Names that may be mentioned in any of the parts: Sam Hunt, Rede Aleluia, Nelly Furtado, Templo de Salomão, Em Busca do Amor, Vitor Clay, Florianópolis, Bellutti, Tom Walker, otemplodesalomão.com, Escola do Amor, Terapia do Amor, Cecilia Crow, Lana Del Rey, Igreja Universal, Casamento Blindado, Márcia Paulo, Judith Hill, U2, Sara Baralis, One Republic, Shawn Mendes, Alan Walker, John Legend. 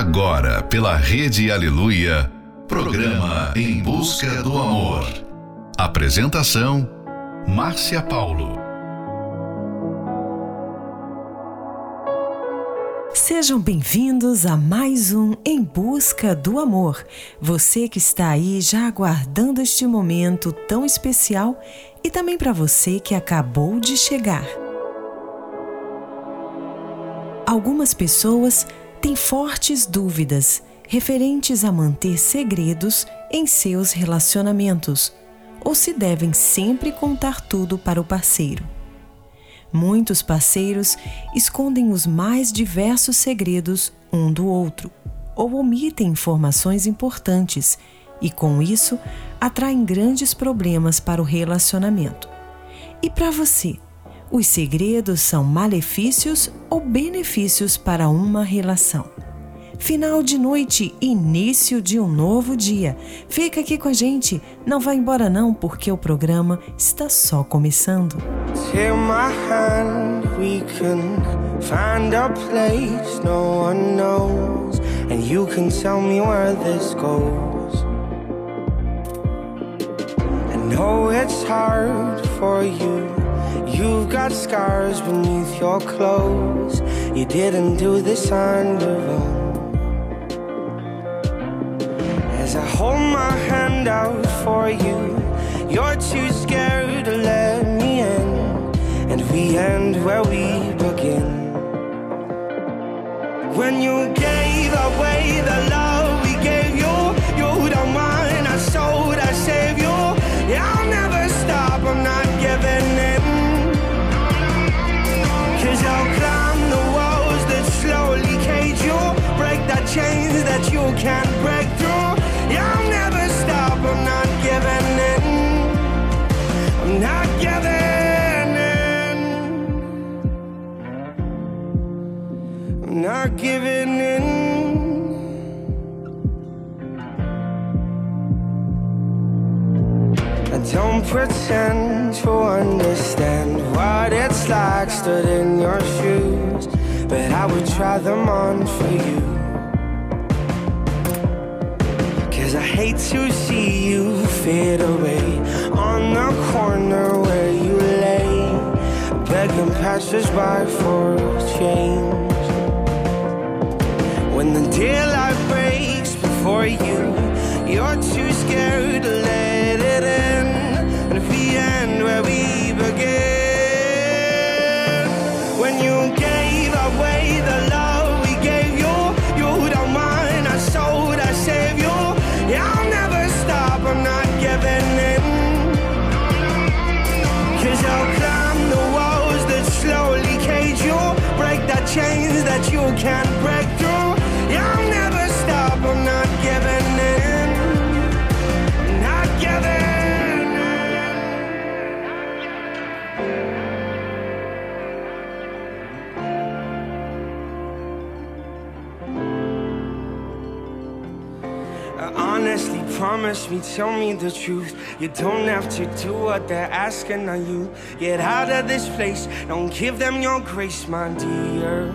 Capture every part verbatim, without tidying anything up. Agora, pela Rede Aleluia, programa Em Busca do Amor. Apresentação, Márcia Paulo. Sejam bem-vindos a mais um Em Busca do Amor. Você que está aí já aguardando este momento tão especial e também para você que acabou de chegar. Algumas pessoas têm fortes dúvidas referentes a manter segredos em seus relacionamentos ou se devem sempre contar tudo para o parceiro. Muitos parceiros escondem os mais diversos segredos um do outro ou omitem informações importantes e, com isso, atraem grandes problemas para o relacionamento. E para você, os segredos são malefícios ou benefícios para uma relação? Final de noite, início de um novo dia. Fica aqui com a gente, não vá embora não, porque o programa está só começando. Take my hand, we can find a place no one knows, and you can tell me where this goes. I know it's hard for you, you've got scars beneath your clothes, you didn't do this on your own. As I hold my hand out for you, you're too scared to let me in, and we end where we begin. When you gave away the love we gave you, you're the one I sold, I saved you. Yeah, I'll never stop, I'm not giving in, 'cause I'll climb the walls that slowly cage you, break that chains that you can't break through. I'll never stop, I'm not giving in, I'm not giving in, I'm not giving in. I don't pretend to understand what it's like stood in your shoes, but I would try them on for you. I hate to see you fade away on the corner where you lay, begging passersby for change. When the daylight breaks before you, you're too scared to let it in, and if we end where we begin. When you gave away the love we gave you, you don't mind, I sold, I saved you. I'll never stop, I'm not giving in, 'cause I'll climb the walls that slowly cage you, break that chains that you can't break through. I'll never stop, I'm not giving in, I'm not giving in. I honestly promise me, tell me the truth. You don't have to do what they're asking of you. Get out of this place, don't give them your grace, my dear.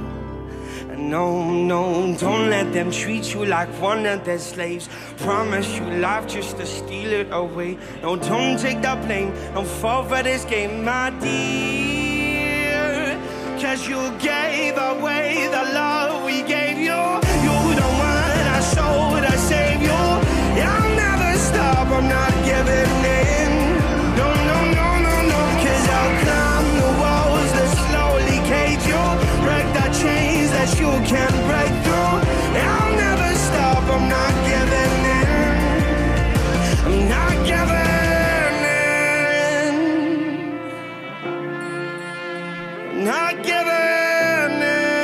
No, no, don't let them treat you like one of their slaves. Promise you life just to steal it away. No, don't take the blame, don't fall for this game, my dear. 'Cause you gave away the love we gave you. You're the one I sold, I saved you. I'll never stop, I'm not giving in. No, no, no, no, no. 'Cause I'll climb the walls that slowly cage you, break the chains that you can't break through. I'll never stop, I'm not giving in, I'm not giving in, I'm not giving in.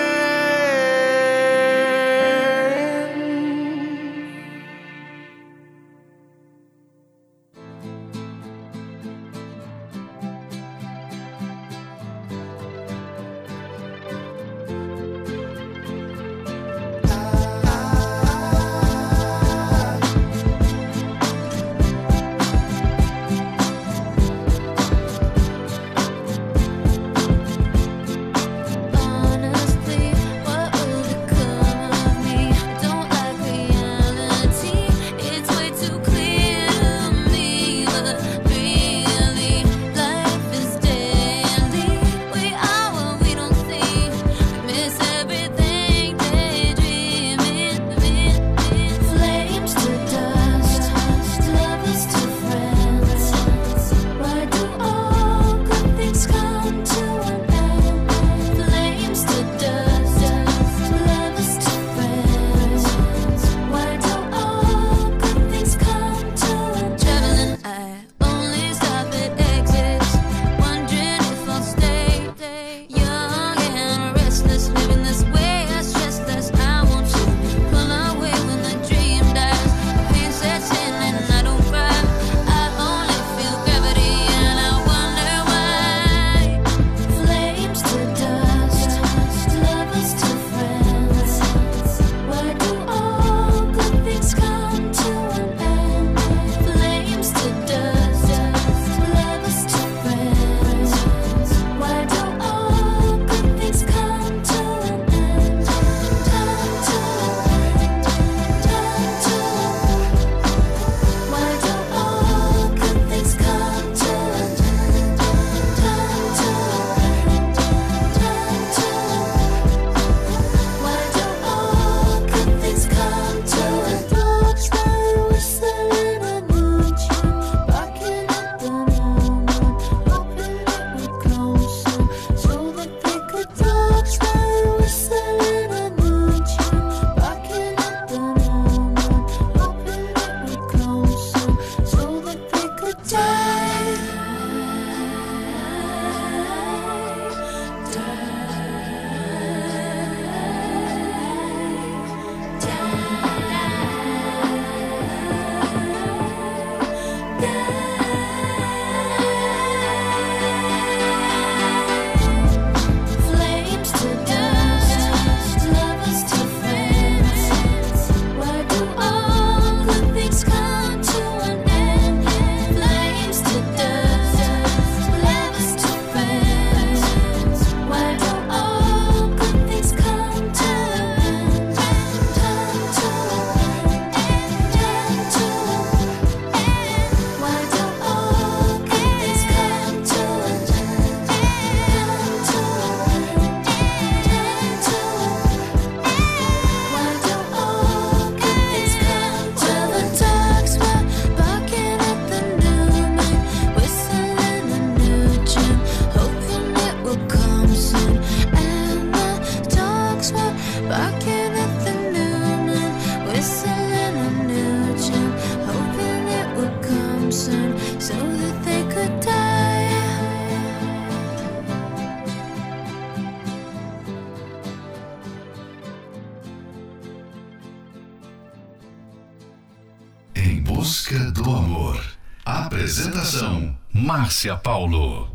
Em Busca do Amor. Apresentação: Márcia Paulo.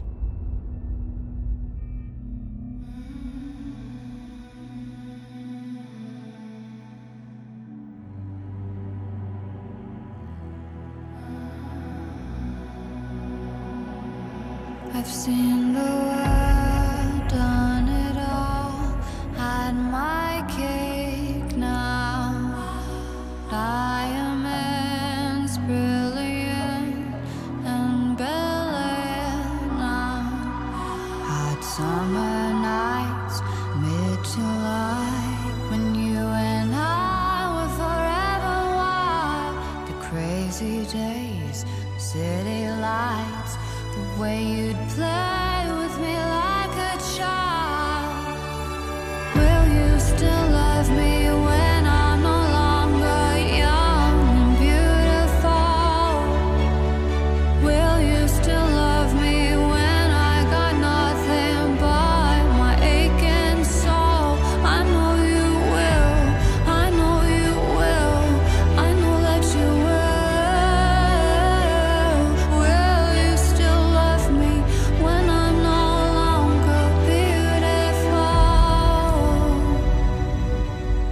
I've seen the world, done it all, had my cake now. Diamonds brilliant and brilliant now. Hot summer nights, mid-July, when you and I were forever wild. The crazy days, city lights, the way you'd play with me like a child. Will you still love me when I'm no longer young and beautiful? Will you still love me when I got nothing but my aching soul? I know you will, I know you will, I know that you will. Will you still love me when I'm no longer beautiful?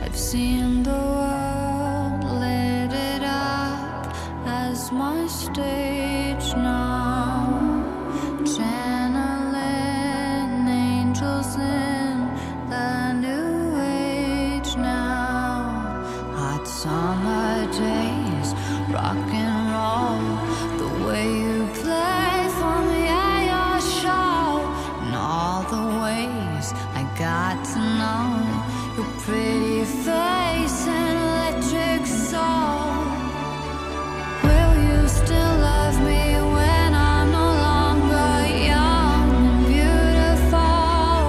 I've seen the world lit it up as my stage now, channeling angels in the new age now. Hot summer days, rock and roll, the way you play for me at your show, and all the ways I got to know your pretty face and electric soul. Will you still love me when I'm no longer young and beautiful?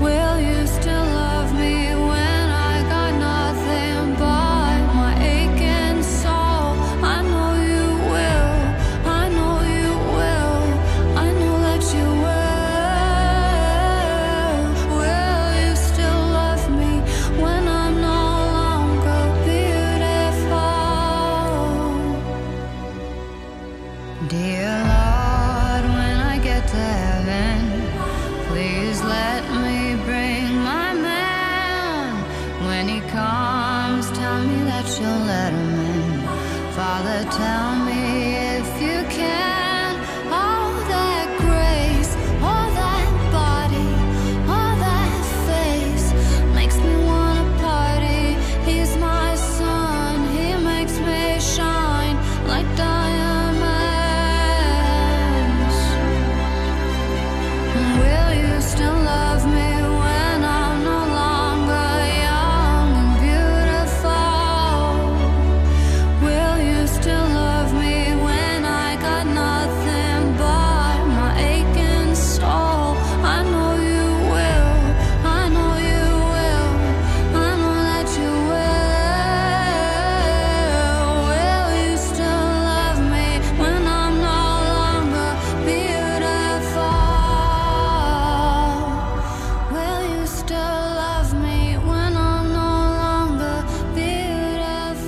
Will you still love me when I got nothing but my aching soul? I know you will, I know you will, I know that you will. Will you still love me when I'm no longer beautiful? Dear Lord, when I get to heaven, please let me bring my man. When he comes, tell me that you'll let him in. Father, tell me if you can. All that grace, all that body, all that face makes me wanna party. He's my son, he makes me shine like diamonds. Will you still love me when I'm no longer young and beautiful? Will you still love me when I got nothing but my aching soul? I know you will, I know you will, I know that you will. Will you still love me when I'm no longer beautiful? Will you still love me when I'm no longer beautiful? Will you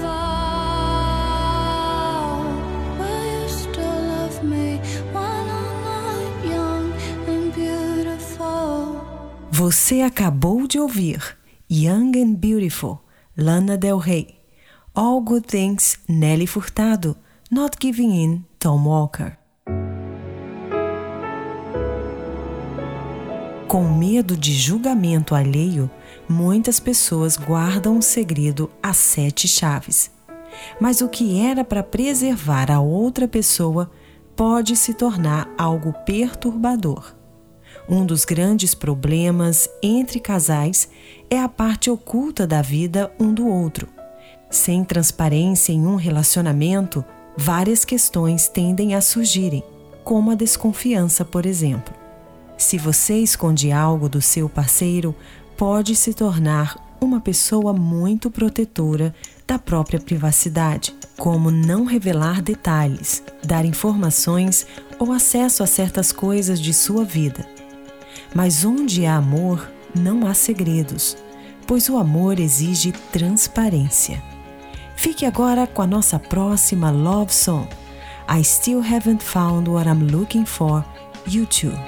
still love me when I'm not young and beautiful? Você acabou de ouvir Young and Beautiful, Lana Del Rey. All Good Things, Nelly Furtado. Not Giving In, Tom Walker. Com medo de julgamento alheio, muitas pessoas guardam um segredo a sete chaves. Mas o que era para preservar a outra pessoa pode se tornar algo perturbador. Um dos grandes problemas entre casais é a parte oculta da vida um do outro. Sem transparência em um relacionamento, várias questões tendem a surgirem, como a desconfiança, por exemplo. Se você esconde algo do seu parceiro, pode se tornar uma pessoa muito protetora da própria privacidade, como não revelar detalhes, dar informações ou acesso a certas coisas de sua vida. Mas onde há amor, não há segredos, pois o amor exige transparência. Fique agora com a nossa próxima Love Song, I Still Haven't Found What I'm Looking For, U dois.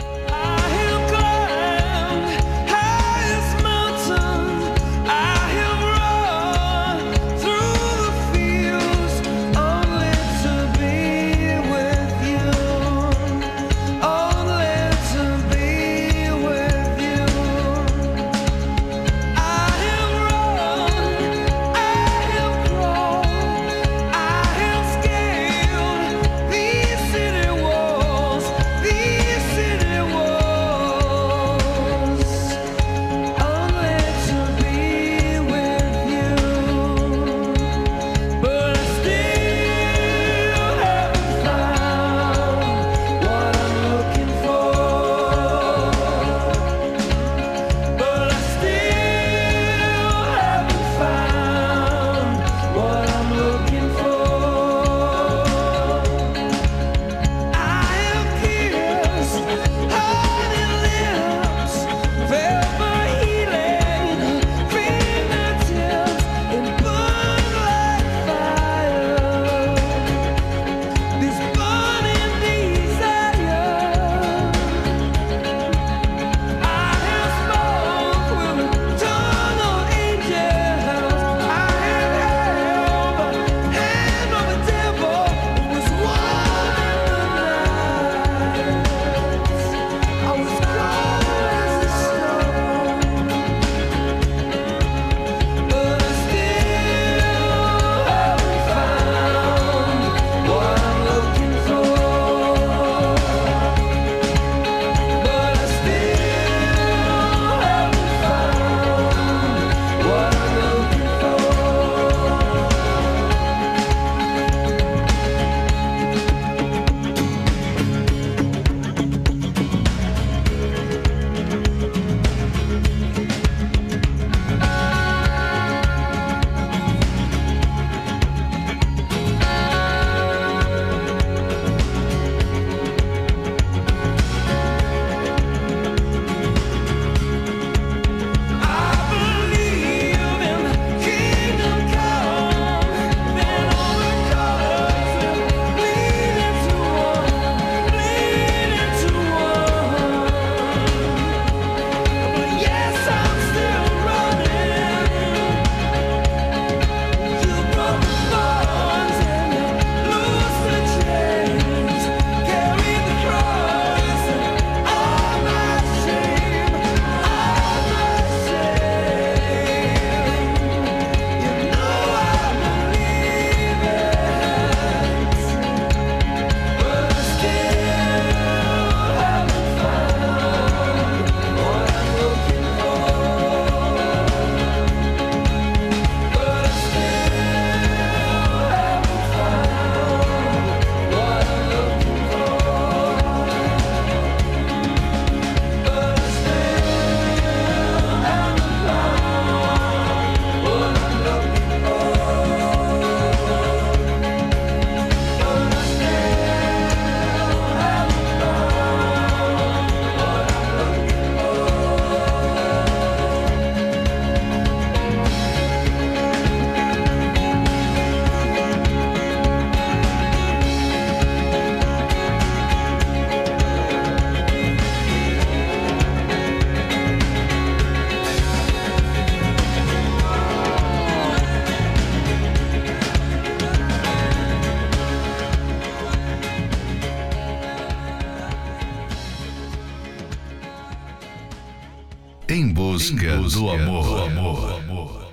Do amor, do amor.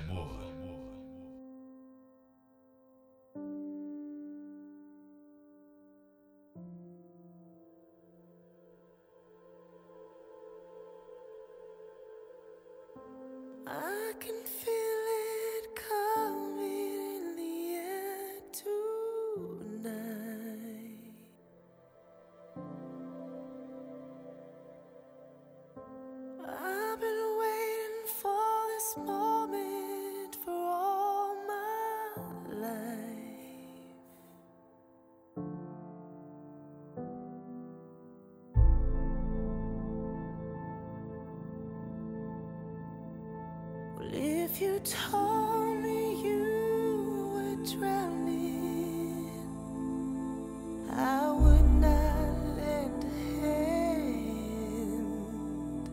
I can feel it coming in the air tonight. I've been waiting for Well, if you told me you were drowning, I would not lend a hand.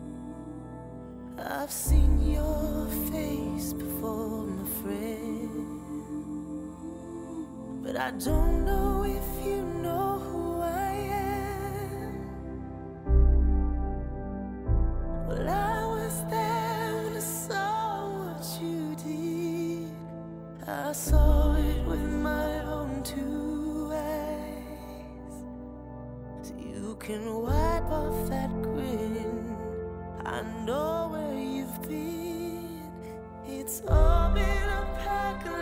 I've seen your face before, my friend, but I don't know if you know who I am. Well, I was there when I saw you did. I saw it with my own two eyes. So you can wipe off that grin. I know where you've been. It's all been a pack of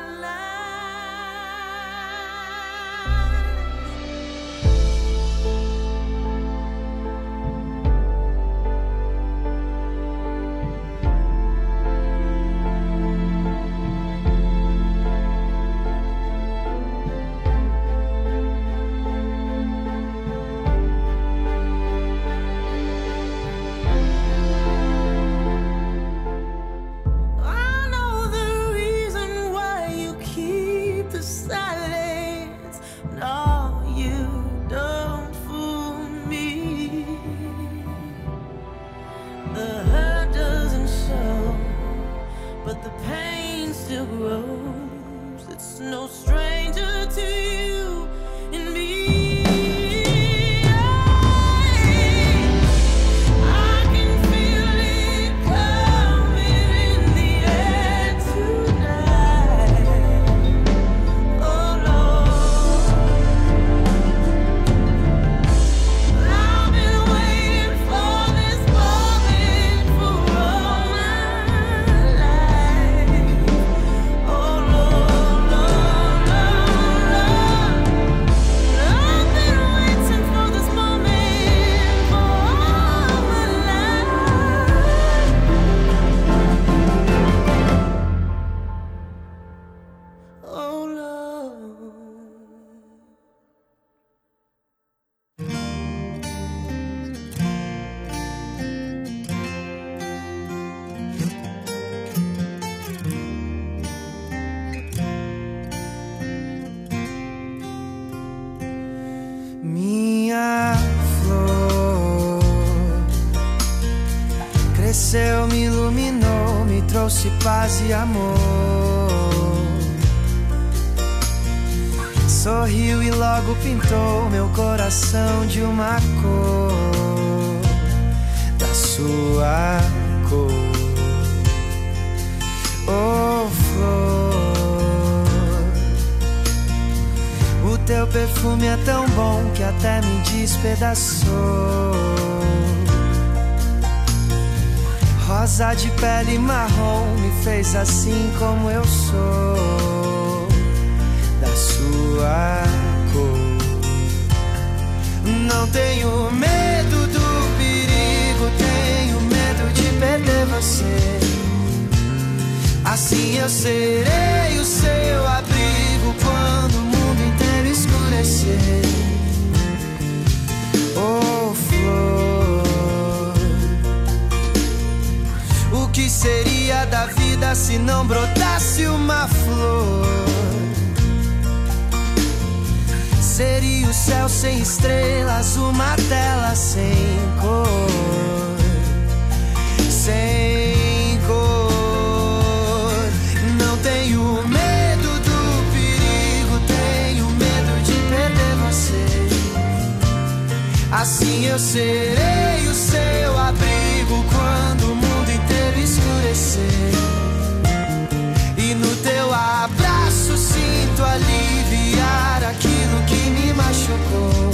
paz e amor. Sorriu e logo pintou meu coração de uma cor, da sua cor. Oh, flor, o teu perfume é tão bom que até me despedaçou. Rosa de pele marrom me fez assim como eu sou, da sua cor. Não tenho medo do perigo, tenho medo de perder você. Assim eu serei o seu abrigo quando o mundo inteiro escurecer. Oh, flor, o que seria da vida se não brotasse uma flor? Seria o céu sem estrelas, uma tela sem cor, sem cor. Não tenho medo do perigo, tenho medo de perder você. Assim eu serei o seu abrigo quando o mundo escurecer. E no teu abraço sinto aliviar aquilo que me machucou.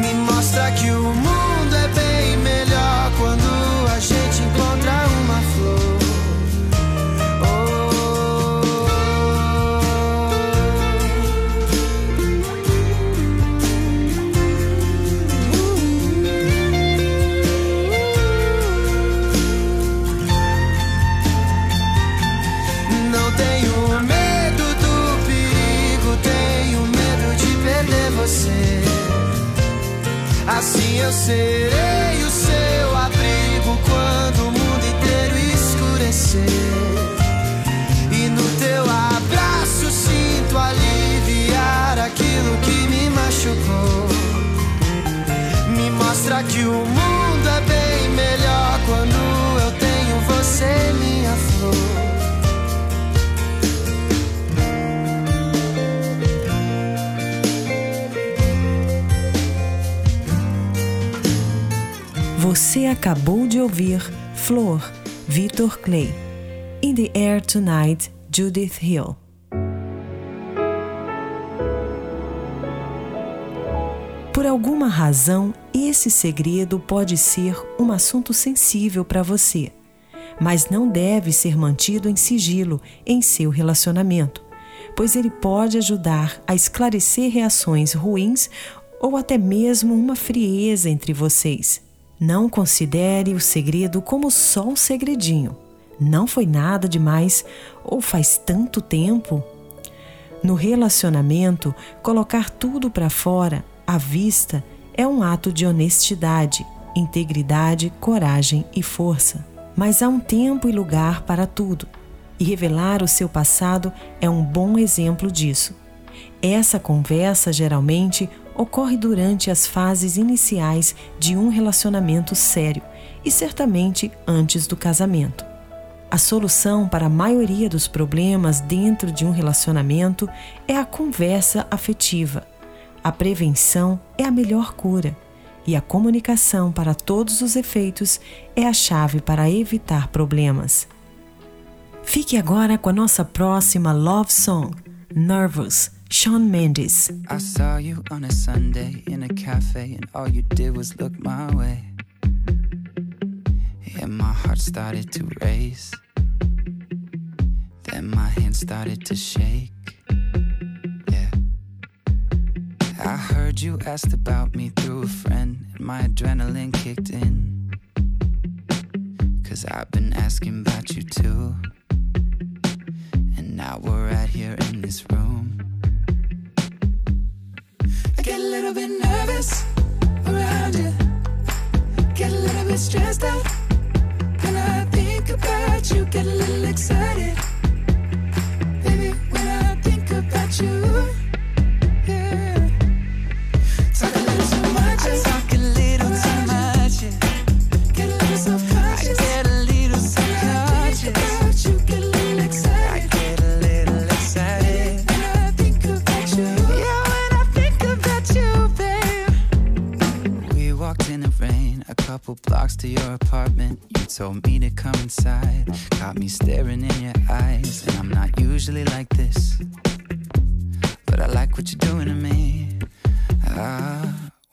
Me mostra que o mundo é bem melhor quando a gente encontra uma flor. Assim eu serei o seu abrigo quando o mundo inteiro escurecer. Você acabou de ouvir Flor, Vitor Clay. In the Air Tonight, Judith Hill. Por alguma razão, esse segredo pode ser um assunto sensível para você, mas não deve ser mantido em sigilo em seu relacionamento, pois ele pode ajudar a esclarecer reações ruins ou até mesmo uma frieza entre vocês. Não considere o segredo como só um segredinho. Não foi nada demais ou faz tanto tempo. No relacionamento, colocar tudo para fora, à vista, é um ato de honestidade, integridade, coragem e força. Mas há um tempo e lugar para tudo, e revelar o seu passado é um bom exemplo disso. Essa conversa geralmente ocorre durante as fases iniciais de um relacionamento sério e certamente antes do casamento. A solução para a maioria dos problemas dentro de um relacionamento é a conversa afetiva. A prevenção é a melhor cura e a comunicação para todos os efeitos é a chave para evitar problemas. Fique agora com a nossa próxima love song, Nervous, Shawn Mendes. I saw you on a Sunday in a cafe and all you did was look my way. And my heart started to race. Then my hands started to shake. Yeah. I heard you asked about me through a friend and my adrenaline kicked in. 'Cause I've been asking about you too. And now we're right here in this room. I get a little bit nervous around you. Get a little bit stressed out when I think about you. Get a little excited, baby, when I think about you. Yeah. Talk a little too much. I talk a little too much. Get a little self-conscious. I get a little self-conscious. Couple blocks to your apartment, you told me to come inside. Got me staring in your eyes, and I'm not usually like this, but I like what you're doing to me. Ah,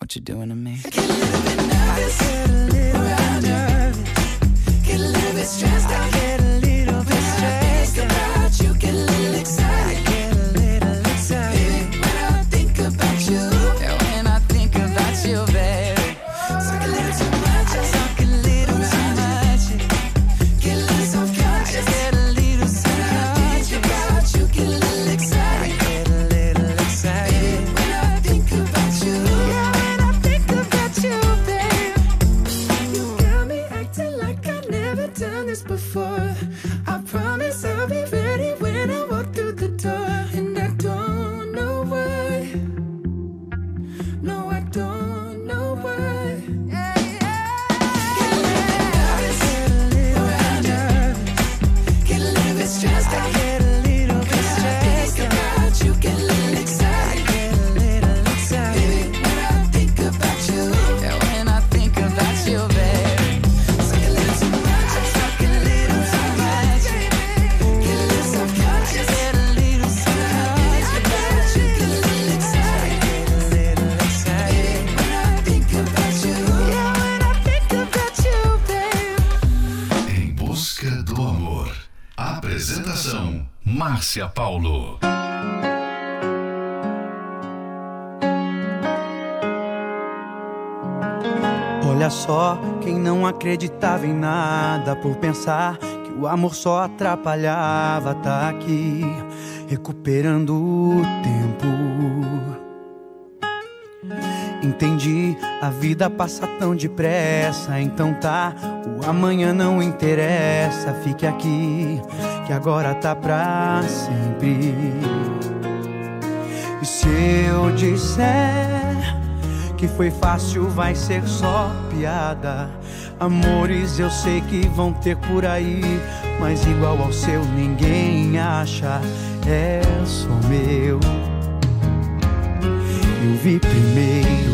what you're doing to me. I get a little bit nervous, I get a little bit nervous, get a little bit stressed out, get a little bit stressed out. You get a little excited, I get a little excited, baby, when I think about you. Yeah, when I think about you, baby. Márcia Paulo. Olha só, quem não acreditava em nada por pensar que o amor só atrapalhava, tá aqui recuperando o tempo. Entendi, a vida passa tão depressa, então tá, o amanhã não interessa, fique aqui que agora tá pra sempre. E se eu disser que foi fácil, vai ser só piada. Amores eu sei que vão ter por aí, mas igual ao seu ninguém acha, é só meu. Eu vi primeiro.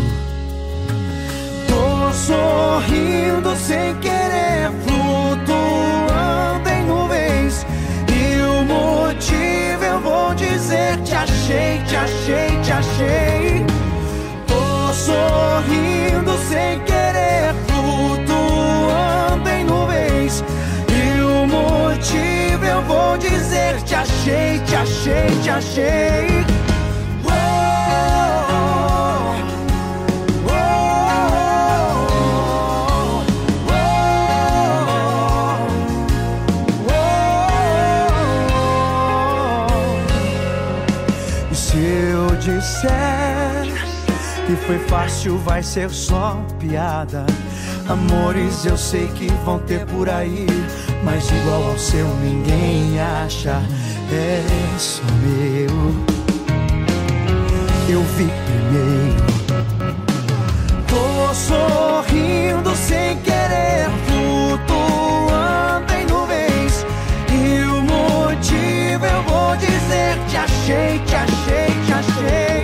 Tô sorrindo sem querer, flutuando em nuvens. E o motivo eu vou dizer: te achei, te achei, te achei. Tô sorrindo sem querer, flutuando em nuvens. E o motivo eu vou dizer: te achei, te achei, te achei. Que foi fácil, vai ser só piada. Amores eu sei que vão ter por aí, mas igual ao seu ninguém acha, é só meu. Eu vi primeiro. Tô sorrindo sem querer, flutuando em nuvens. E o motivo eu vou dizer: te achei, te achei, te achei.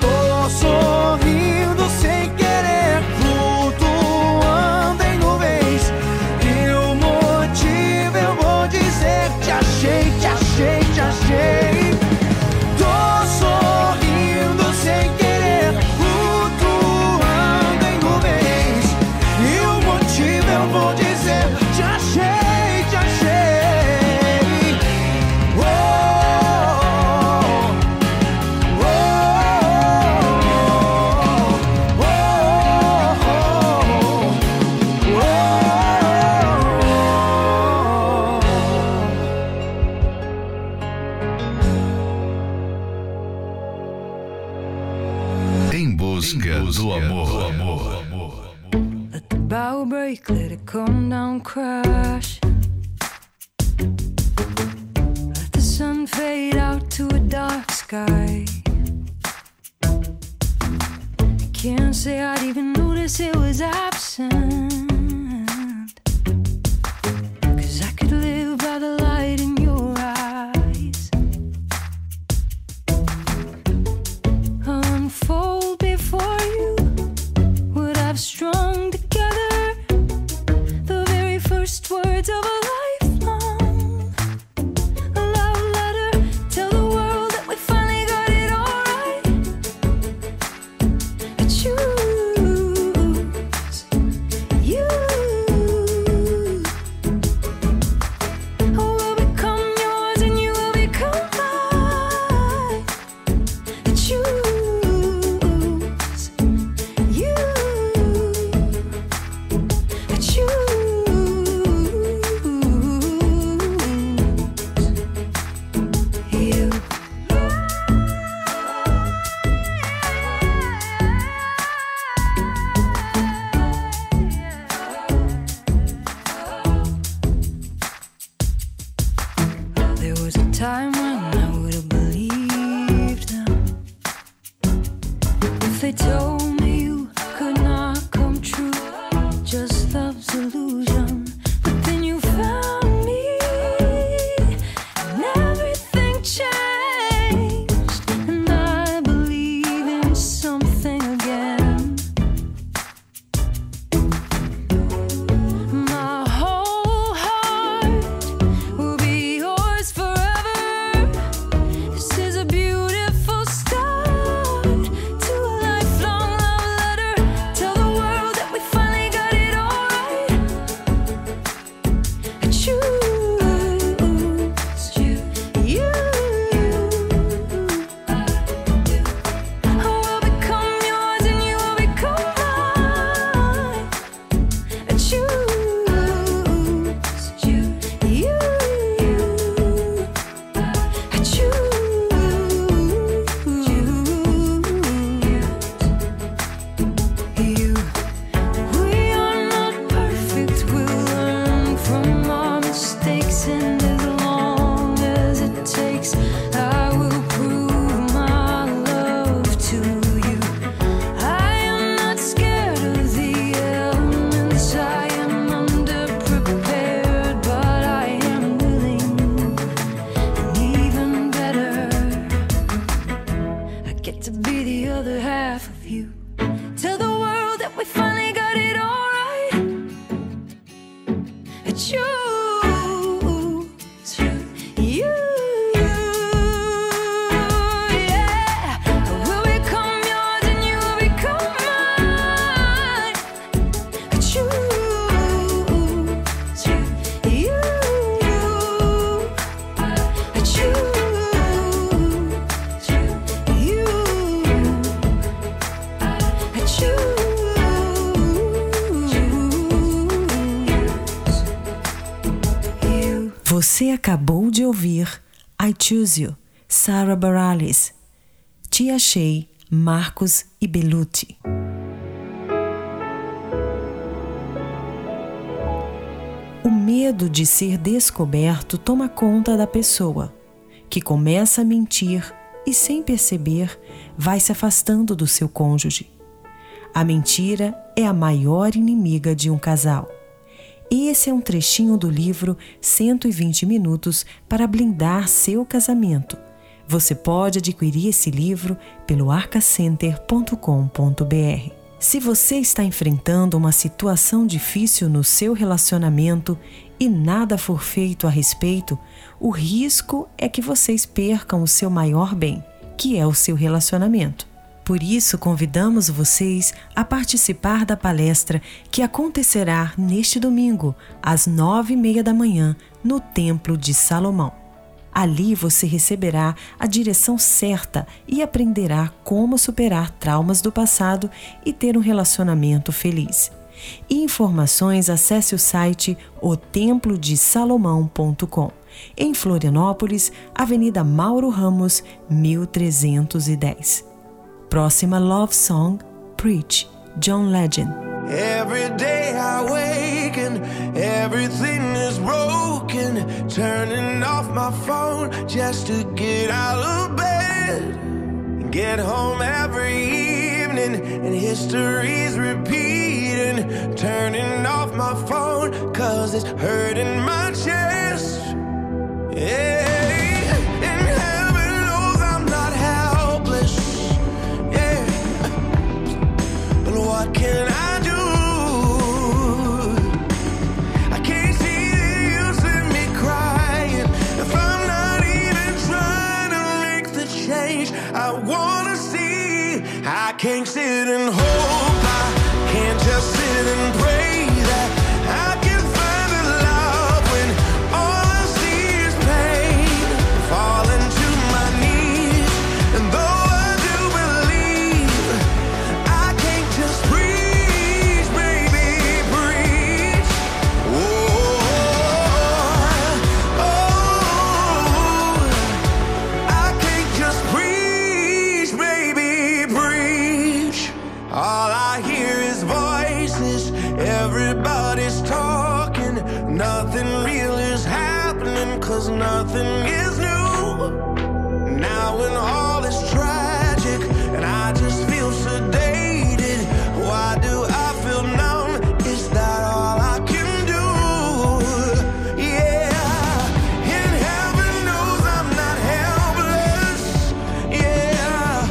Tô sorrindo sem querer, flutuando em nuvens. E o motivo eu vou dizer: te achei, te achei, te achei. Tô sorrindo sem querer, flutuando em nuvens. E o motivo eu vou dizer: te achei, te achei. Let it come down, crash. Let the sun fade out to a dark sky. I can't say I'd even notice it was absent, 'cause I could live by the light in your eyes. Unfold before you what I've strung together, first words of a lifelong, a love letter. Tell the world that we finally got it all right. I choose you. I will become yours and you will become mine. I choose you. I choose. Você acabou de ouvir I Choose You, Sara Baralis. Te Achei, Marcos e Bellutti. O medo de ser descoberto toma conta da pessoa, que começa a mentir e, sem perceber, vai se afastando do seu cônjuge. A mentira é a maior inimiga de um casal. Esse é um trechinho do livro cento e vinte minutos para blindar seu casamento. Você pode adquirir esse livro pelo arca center ponto com ponto b r. Se você está enfrentando uma situação difícil no seu relacionamento e nada for feito a respeito, o risco é que vocês percam o seu maior bem, que é o seu relacionamento. Por isso, convidamos vocês a participar da palestra que acontecerá neste domingo, às nove e meia da manhã, no Templo de Salomão. Ali você receberá a direção certa e aprenderá como superar traumas do passado e ter um relacionamento feliz. Informações, acesse o site o templo de salomão ponto com. Em Florianópolis, Avenida Mauro Ramos, mil trezentos e dez. Próxima Love Song, Preach, John Legend. Every day I wake and everything is broken. Turning off my phone just to get out of bed. Get home every evening and history's repeating. Turning off my phone cause it's hurting my chest. Yeah. What can I do? I can't see the use in me crying if I'm not even trying to make the change I wanna see. I can't sit and hope, I can't just sit and pray that I can find the love when all I see is pain. Falling to my knees, and though I do believe I can't just nothing is new. Now when all is tragic and I just feel sedated, why do I feel numb? Is that all I can do? Yeah, and heaven knows I'm not helpless. Yeah,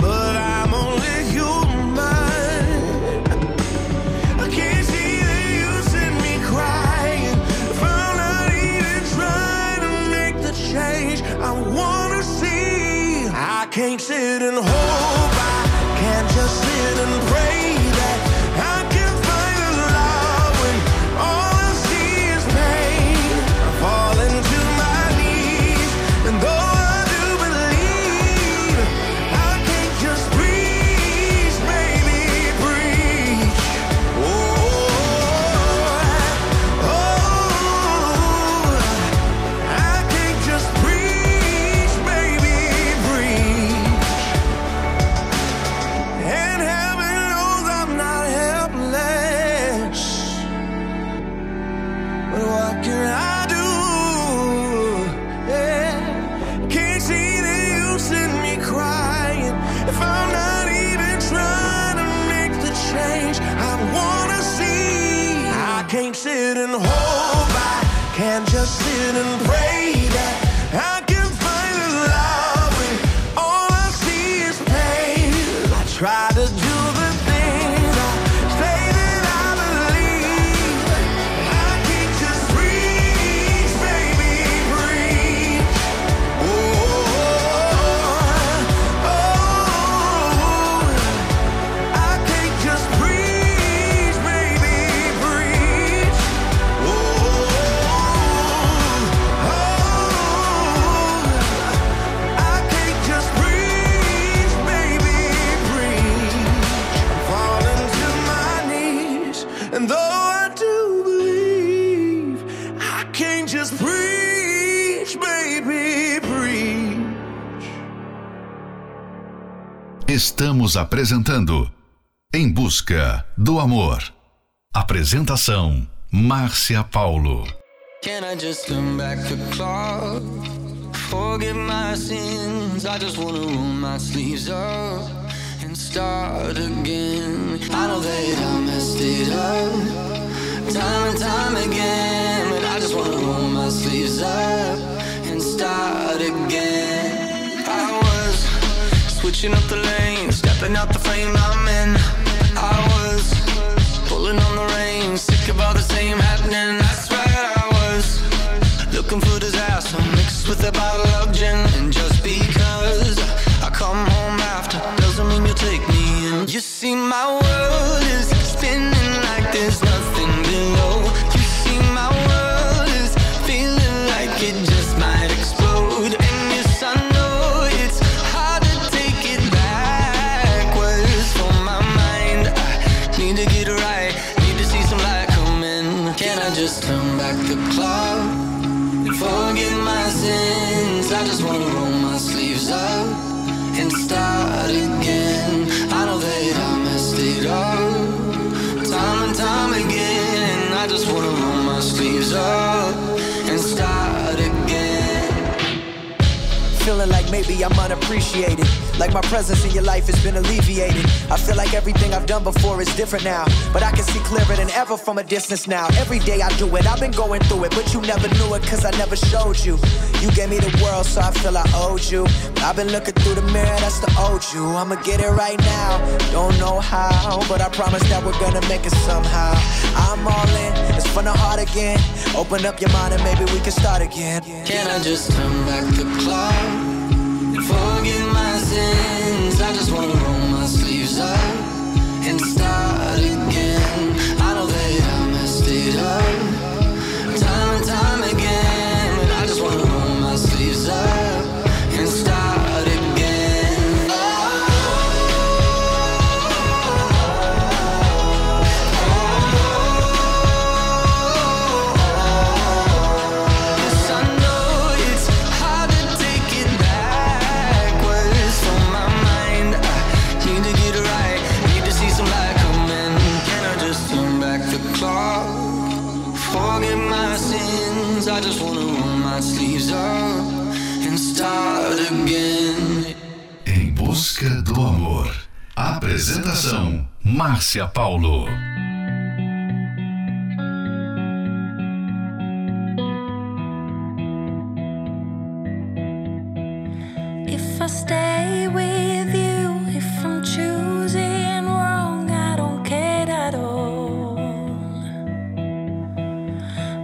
but I'm only human. I can't see the use in me crying if I'm not even trying to make the change I wanna see. I can't sit and hope, I can't just sit and pray that I can find the love when all I see is pain. I fall into my knees, and though I do believe I can't just preach, baby, preach. Oh, oh, I can't just preach, baby, preach. And heaven knows I'm not helpless, but what can I do? Yeah. Can't see the use in me crying if I'm not even trying to make the change I wanna see. I can't sit and hope, I can't just sit and pray that I can find the love when all I see is pain. I try to do the things I say that I believe. I can't just preach, baby, preach. Oh, oh, I can't just preach, baby, preach. Oh, mean, just preach, baby, preach. Estamos apresentando Em Busca do Amor. Apresentação Márcia Paulo. Can I just come back to club? Forgive my sins. I just wanna roll my sleeves up and start again. I know that I messed it up time and time again, but I just wanna roll my sleeves up and start again. I was switching up the lane, stepping out the frame I'm in. I was pulling on the reins, sick of all the same happening. I swear I was looking for disaster, mixed with a bottle of gin. And just because I come home after doesn't mean you take me in. You see my world is spinning like there's nothing below. You see my world is feeling like it just might explode. And yes, I know it's hard to take it backwards for my mind. I need to get right. Just turn back the clock and forget my sins. I just wanna roll my sleeves up and start again. I know that I messed it up time and time again. I just wanna roll my sleeves up and start again. Feeling like maybe I'm unappreciated, like my presence in your life has been alleviated. I feel like everything I've done before is different now, but I can see clearer than ever from a distance now. Every day I do it, I've been going through it, but you never knew it cause I never showed you. You gave me the world so I feel I owed you, but I've been looking through the mirror, that's the old you. I'ma get it right now, don't know how, but I promise that we're gonna make it somehow. I'm all in, it's from the heart again. Open up your mind and maybe we can start again. Can I just turn back the clock? Forget my sins. I just wanna roll my sleeves up and start again. I know that I messed it up time and time again, but I just wanna roll my sleeves up and start again. Forget my sins. I just wanna roll my sleeves up and start again. Em Busca do Amor. Apresentação Márcia Paulo. If I stay with you, if I'm choosing wrong, I don't care at all.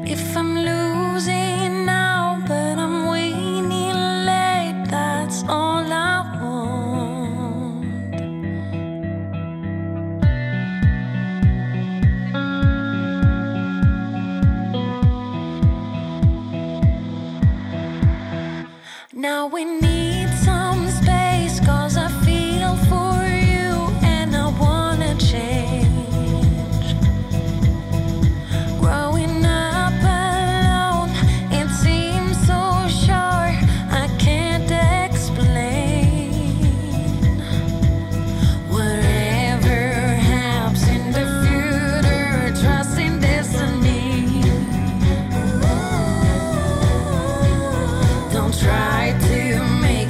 If I'm losing now, but I'm winning late, that's all I want. Now we need some space, 'cause I feel for you and I wanna change. Try to make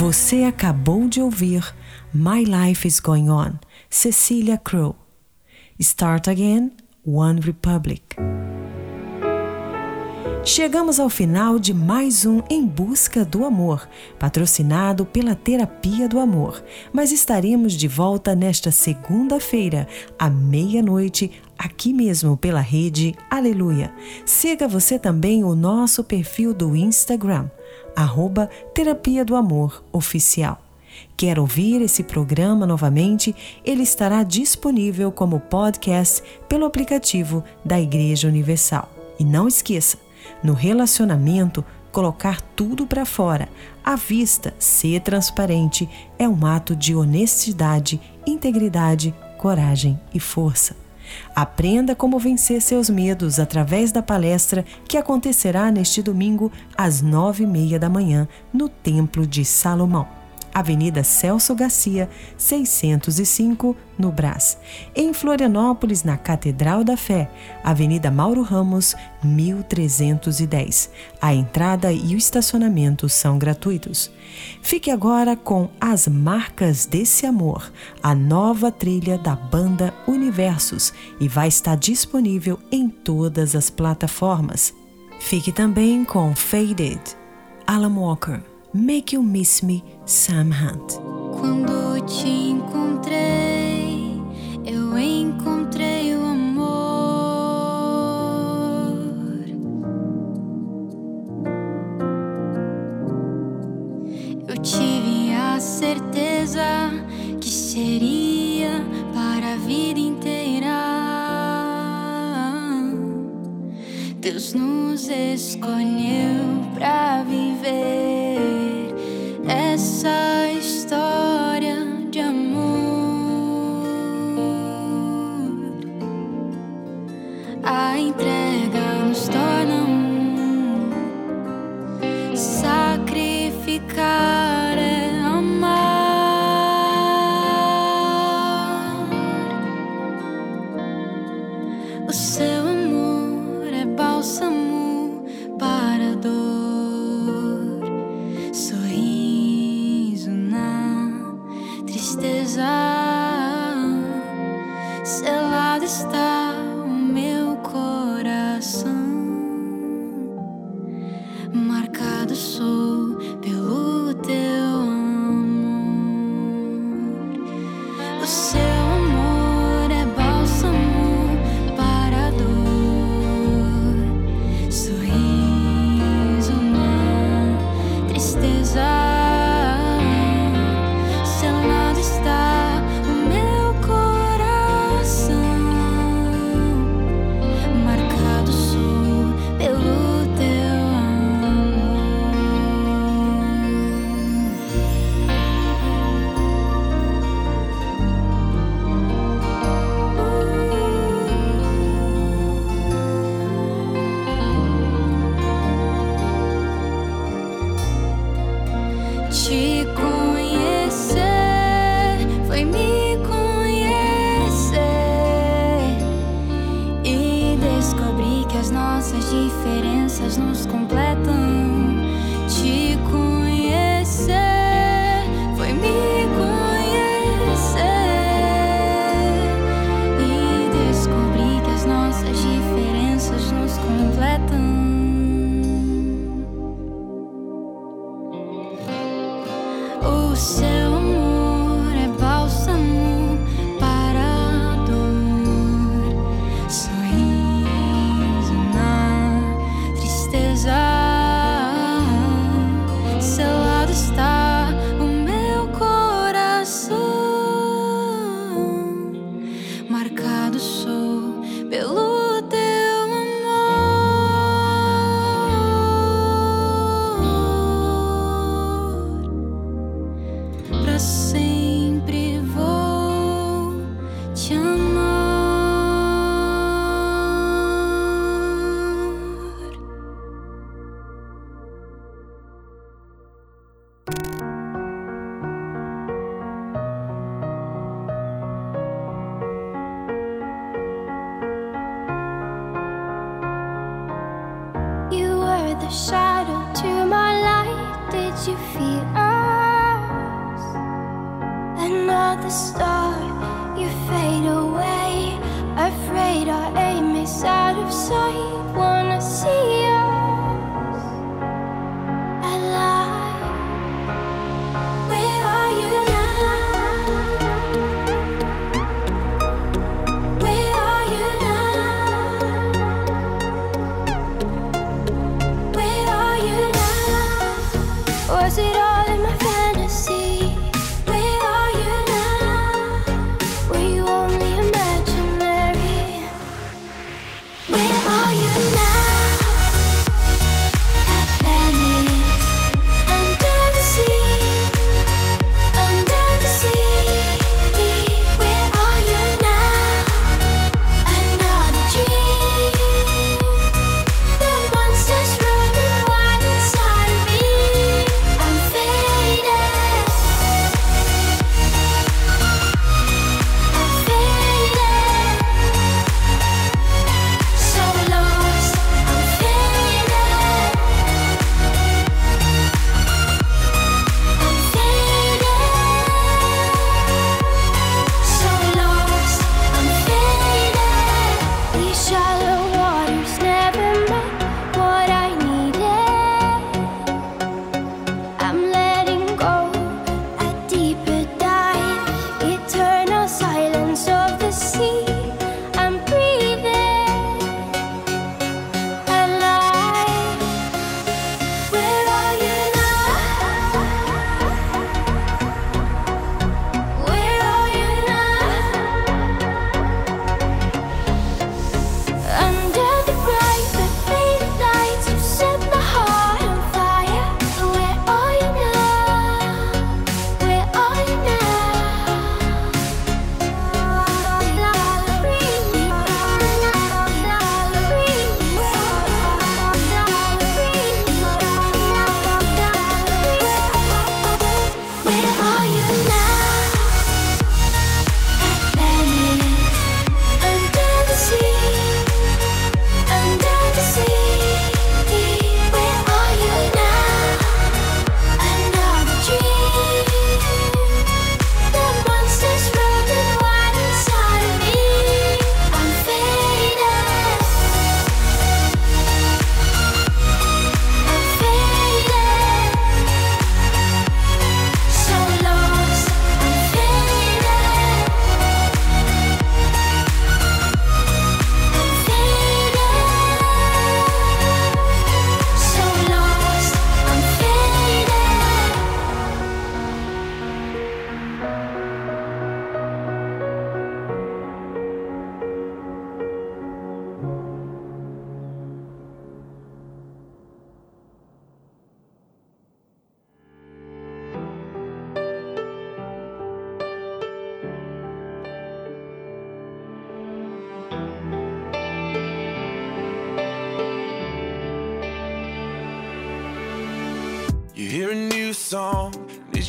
Você acabou de ouvir My Life is Going On, Cecilia Crow. Start Again, One Republic. Chegamos ao final de mais um Em Busca do Amor, patrocinado pela Terapia do Amor, mas estaremos de volta nesta segunda-feira, à meia-noite, aqui mesmo pela Rede Aleluia. Siga você também o nosso perfil do Instagram, arroba Terapia do Amor Oficial. Quer ouvir esse programa novamente? Ele estará disponível como podcast pelo aplicativo da Igreja Universal. E não esqueça, no relacionamento, colocar tudo para fora. À vista, ser transparente é um ato de honestidade, integridade, coragem e força. Aprenda como vencer seus medos através da palestra que acontecerá neste domingo às nove e meia da manhã no Templo de Salomão, Avenida Celso Garcia, seiscentos e cinco, no Brás. Em Florianópolis, na Catedral da Fé, Avenida Mauro Ramos, mil trezentos e dez. A entrada e o estacionamento são gratuitos. Fique agora com As Marcas desse Amor, a nova trilha da banda Universos, e vai estar disponível em todas as plataformas. Fique também com Faded, Alan Walker, Make You Miss Me, Sam Hunt. Quando te encontrei, eu encontrei o amor. Eu tive a certeza que seria para a vida inteira. Deus nos escolheu para viver essa história de amor. A entrega nos torna um. Sacrificar é amar. O seu amor é bálsamo para a dor. Selado está o meu coração, marcado sou pelo teu amor. O seu amor é bálsamo para a dor, sorriso na tristeza. Shadow to my light, did you feel? Oh.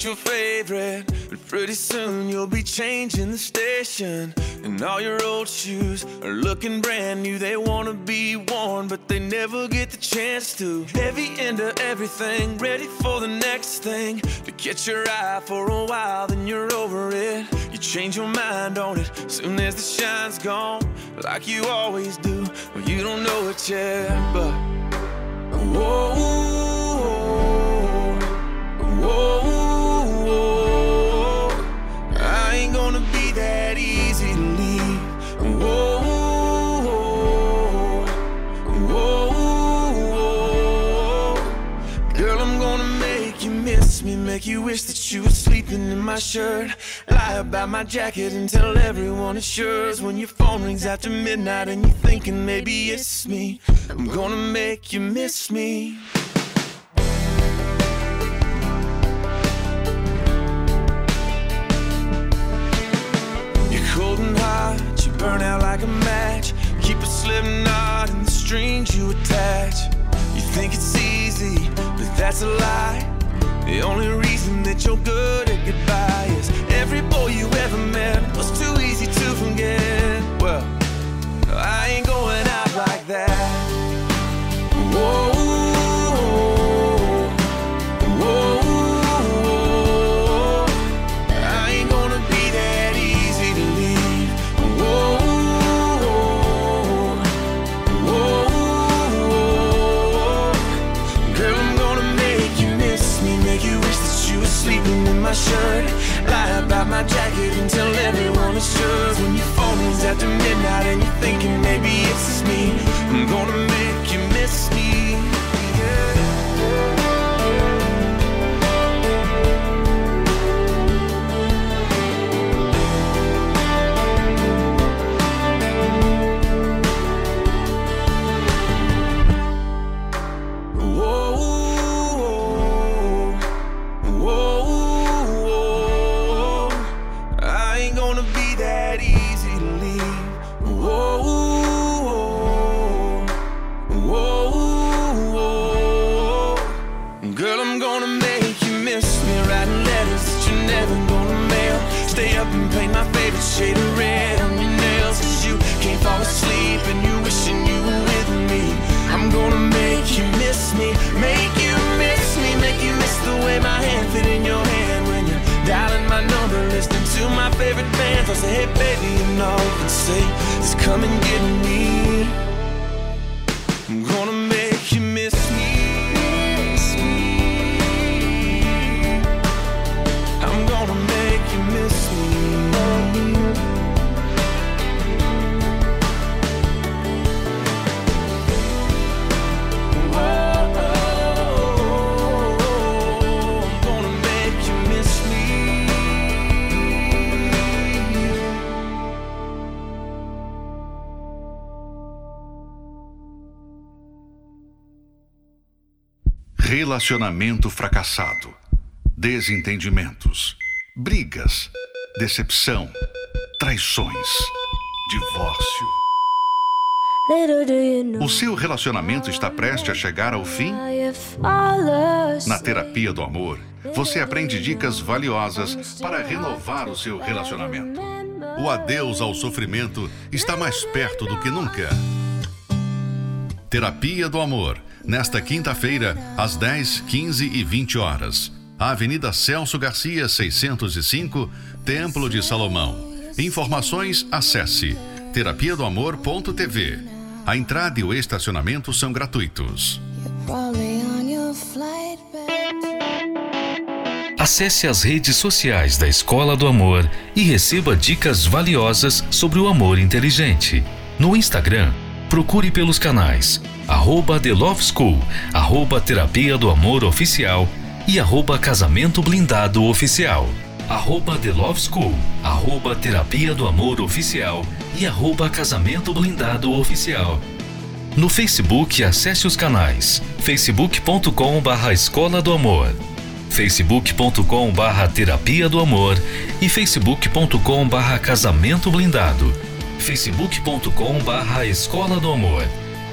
Your favorite, but pretty soon you'll be changing the station, and all your old shoes are looking brand new. They want to be worn, but they never get the chance to. Heavy into everything, ready for the next thing, to catch your eye for a while, then you're over it. You change your mind on it, soon as the shine's gone, like you always do. Well, you don't know it yet, but whoa, whoa, gonna be that easy to leave. Whoa, whoa, whoa, girl, I'm gonna make you miss me, make you wish that you were sleeping in my shirt, lie about my jacket and tell everyone it's yours. When your phone rings after midnight and you're thinking maybe it's me, I'm gonna make you miss me. You burn out like a match, keep a slip knot in the strings you attach. You think it's easy, but that's a lie. The only reason that you're good at goodbye is every boy you ever met was too easy to forget. Well, I ain't going out like that. Whoa. Whoa. I ain't gonna be there. Cause hey baby, you know and say just come and get me. I'm gonna make you miss me. Miss me. I'm gonna make you miss me. Relacionamento fracassado, desentendimentos, brigas, decepção, traições, divórcio. O seu relacionamento está prestes a chegar ao fim? Na Terapia do Amor, você aprende dicas valiosas para renovar o seu relacionamento. O adeus ao sofrimento está mais perto do que nunca. Terapia do Amor. Nesta quinta-feira, às dez, quinze e vinte horas. Avenida Celso Garcia, seiscentos e cinco, Templo de Salomão. Informações, acesse terapia do amor ponto t v. A entrada e o estacionamento são gratuitos. Acesse as redes sociais da Escola do Amor e receba dicas valiosas sobre o amor inteligente. No Instagram, procure pelos canais arroba The Love School, arroba Terapia do Amor Oficial e arroba Casamento Blindado Oficial. Arroba The Love School, arroba Terapia do Amor Oficial e arroba Casamento Blindado Oficial. No Facebook, acesse os canais facebook ponto com barra Escola do Amor, facebook ponto com barra Terapia do Amor e facebook ponto com barra Casamento Blindado. facebook ponto com barra Escola do Amor,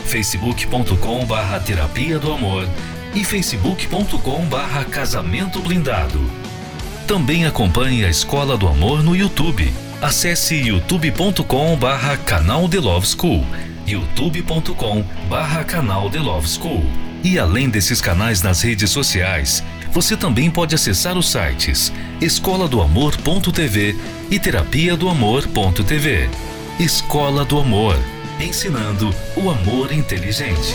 facebook ponto com barra Terapia do Amor e facebook ponto com barra Casamento Blindado. Também acompanhe a Escola do Amor no YouTube. Acesse youtube ponto com barra Canal The Love School, youtube ponto com barra Canal The Love School. E além desses canais nas redes sociais, você também pode acessar os sites escola do amor ponto t v e terapia do amor ponto t v. Escola do Amor, ensinando o amor inteligente.